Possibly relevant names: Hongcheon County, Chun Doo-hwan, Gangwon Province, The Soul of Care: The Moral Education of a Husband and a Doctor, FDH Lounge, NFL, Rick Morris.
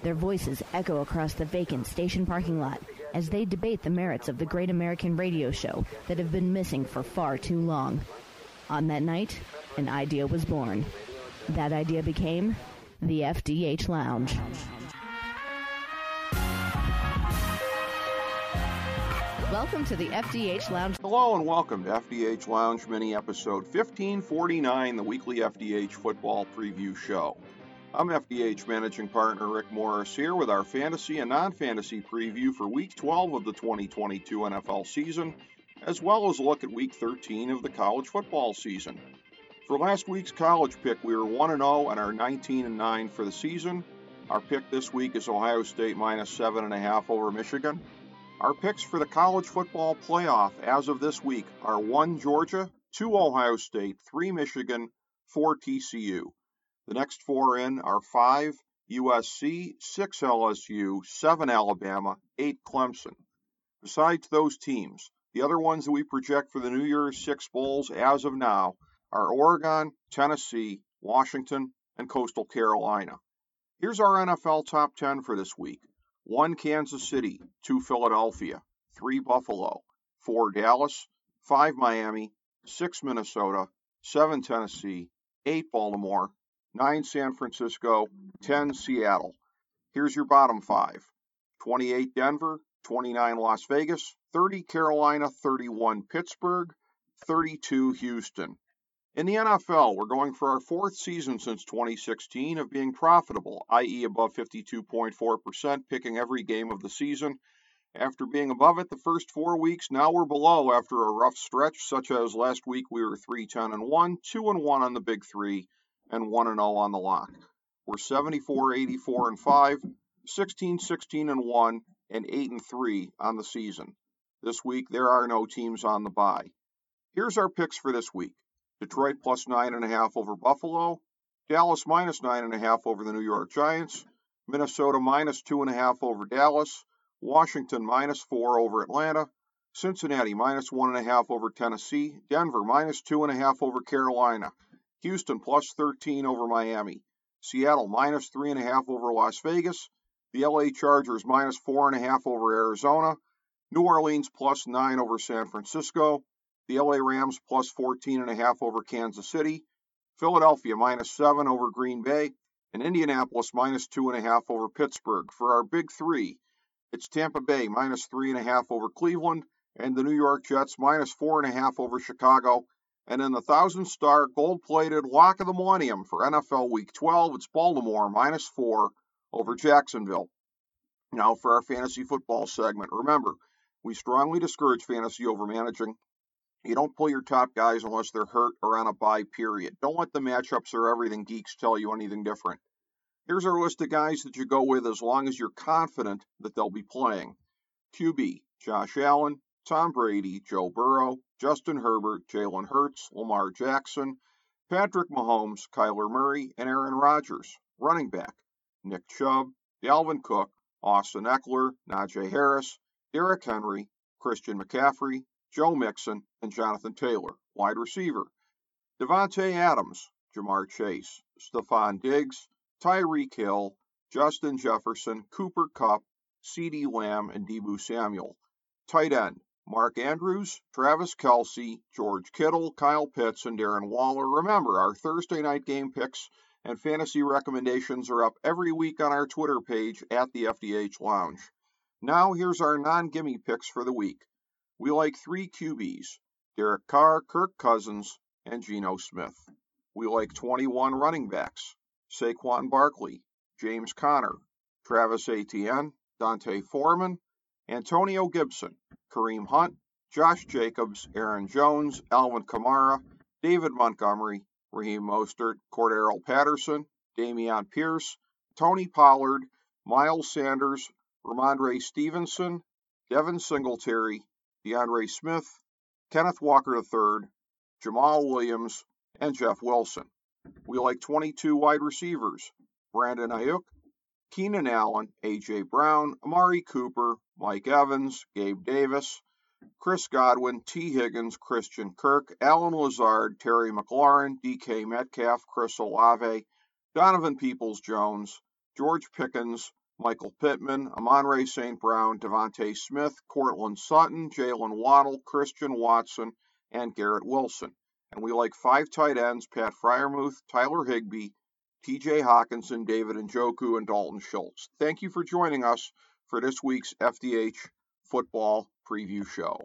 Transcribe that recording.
Their voices echo across the vacant station parking lot as they debate the merits of the great American radio show that have been missing for far too long. On that night, an idea was born. That idea became the FDH Lounge. Welcome to the FDH Lounge. Hello and welcome to FDH Lounge mini-episode 1549, the weekly FDH football preview show. I'm FDH Managing Partner Rick Morris here with our fantasy and non-fantasy preview for Week 12 of the 2022 NFL season, as well as a look at Week 13 of the college football season. For last week's college pick, we were 1-0 and are 19-9 for the season. Our pick this week is Ohio State minus 7.5 over Michigan. Our picks for the college football playoff as of this week are 1 Georgia, 2 Ohio State, 3 Michigan, 4 TCU. The next four in are 5 USC, 6 LSU, 7 Alabama, 8 Clemson. Besides those teams, the other ones that we project for the New Year's Six Bowls as of now are Oregon, Tennessee, Washington, and Coastal Carolina. Here's our NFL Top 10 for this week. 1 Kansas City, 2 Philadelphia, 3 Buffalo, 4 Dallas, 5 Miami, 6 Minnesota, 7 Tennessee, 8 Baltimore, 9 San Francisco, 10 Seattle. Here's your bottom 5. 28 Denver, 29 Las Vegas, 30 Carolina, 31 Pittsburgh, 32 Houston. In the NFL, we're going for our 4th season since 2016 of being profitable, i.e. above 52.4%, picking every game of the season. After being above it the first 4 weeks, now we're below after a rough stretch, such as last week we were 3-10-1, 2-1 on the Big 3, and 1-0 on the lock. We're 74-84-5, 16-16-1, and 8-3 on the season. This week, there are no teams on the bye. Here's our picks for this week. Detroit plus 9.5 over Buffalo, Dallas minus 9.5 over the New York Giants, Minnesota minus 2.5 over Dallas, Washington minus 4 over Atlanta, Cincinnati minus 1.5 over Tennessee, Denver minus 2.5 over Carolina, Houston plus 13 over Miami. Seattle minus 3.5 over Las Vegas. The LA Chargers minus 4.5 over Arizona. New Orleans plus 9 over San Francisco. The LA Rams plus 14.5 over Kansas City. Philadelphia minus 7 over Green Bay. And Indianapolis minus 2.5 over Pittsburgh. For our Big 3, it's Tampa Bay minus 3.5 over Cleveland. And the New York Jets minus 4.5 over Chicago. And in the 1,000-star gold-plated lock of the millennium for NFL Week 12, it's Baltimore minus 4 over Jacksonville. Now for our fantasy football segment. Remember, we strongly discourage fantasy over managing. You don't pull your top guys unless they're hurt or on a bye period. Don't let the matchups or everything geeks tell you anything different. Here's our list of guys that you go with as long as you're confident that they'll be playing. QB, Josh Allen, Tom Brady, Joe Burrow, Justin Herbert, Jalen Hurts, Lamar Jackson, Patrick Mahomes, Kyler Murray, and Aaron Rodgers. Running back, Nick Chubb, Dalvin Cook, Austin Eckler, Najee Harris, Derrick Henry, Christian McCaffrey, Joe Mixon, and Jonathan Taylor. Wide receiver, Devontae Adams, Jamar Chase, Stephon Diggs, Tyreek Hill, Justin Jefferson, Cooper Kupp, CeeDee Lamb, and Deebo Samuel. Tight end, Mark Andrews, Travis Kelce, George Kittle, Kyle Pitts, and Darren Waller. Remember, our Thursday night game picks and fantasy recommendations are up every week on our Twitter page at the FDH Lounge. Now here's our non-gimme picks for the week. We like 3 QBs, Derek Carr, Kirk Cousins, and Geno Smith. We like 21 running backs, Saquon Barkley, James Conner, Travis Etienne, Dante Foreman, Antonio Gibson, Kareem Hunt, Josh Jacobs, Aaron Jones, Alvin Kamara, David Montgomery, Raheem Mostert, Cordero Patterson, Dameon Pierce, Tony Pollard, Miles Sanders, Ramondre Stevenson, Devin Singletary, DeAndre Smith, Kenneth Walker III, Jamal Williams, and Jeff Wilson. We like 22 wide receivers, Brandon Ayuk, Keenan Allen, A.J. Brown, Amari Cooper, Mike Evans, Gabe Davis, Chris Godwin, T. Higgins, Christian Kirk, Alan Lazard, Terry McLaurin, D.K. Metcalf, Chris Olave, Donovan Peoples-Jones, George Pickens, Michael Pittman, Amon-Ra St. Brown, Devontae Smith, Cortland Sutton, Jalen Waddle, Christian Watson, and Garrett Wilson. And we like 5 tight ends, Pat Freiermuth, Tyler Higbee, T.J. Hawkinson, David Njoku, and Dalton Schultz. Thank you for joining us for this week's FDH Football Preview Show.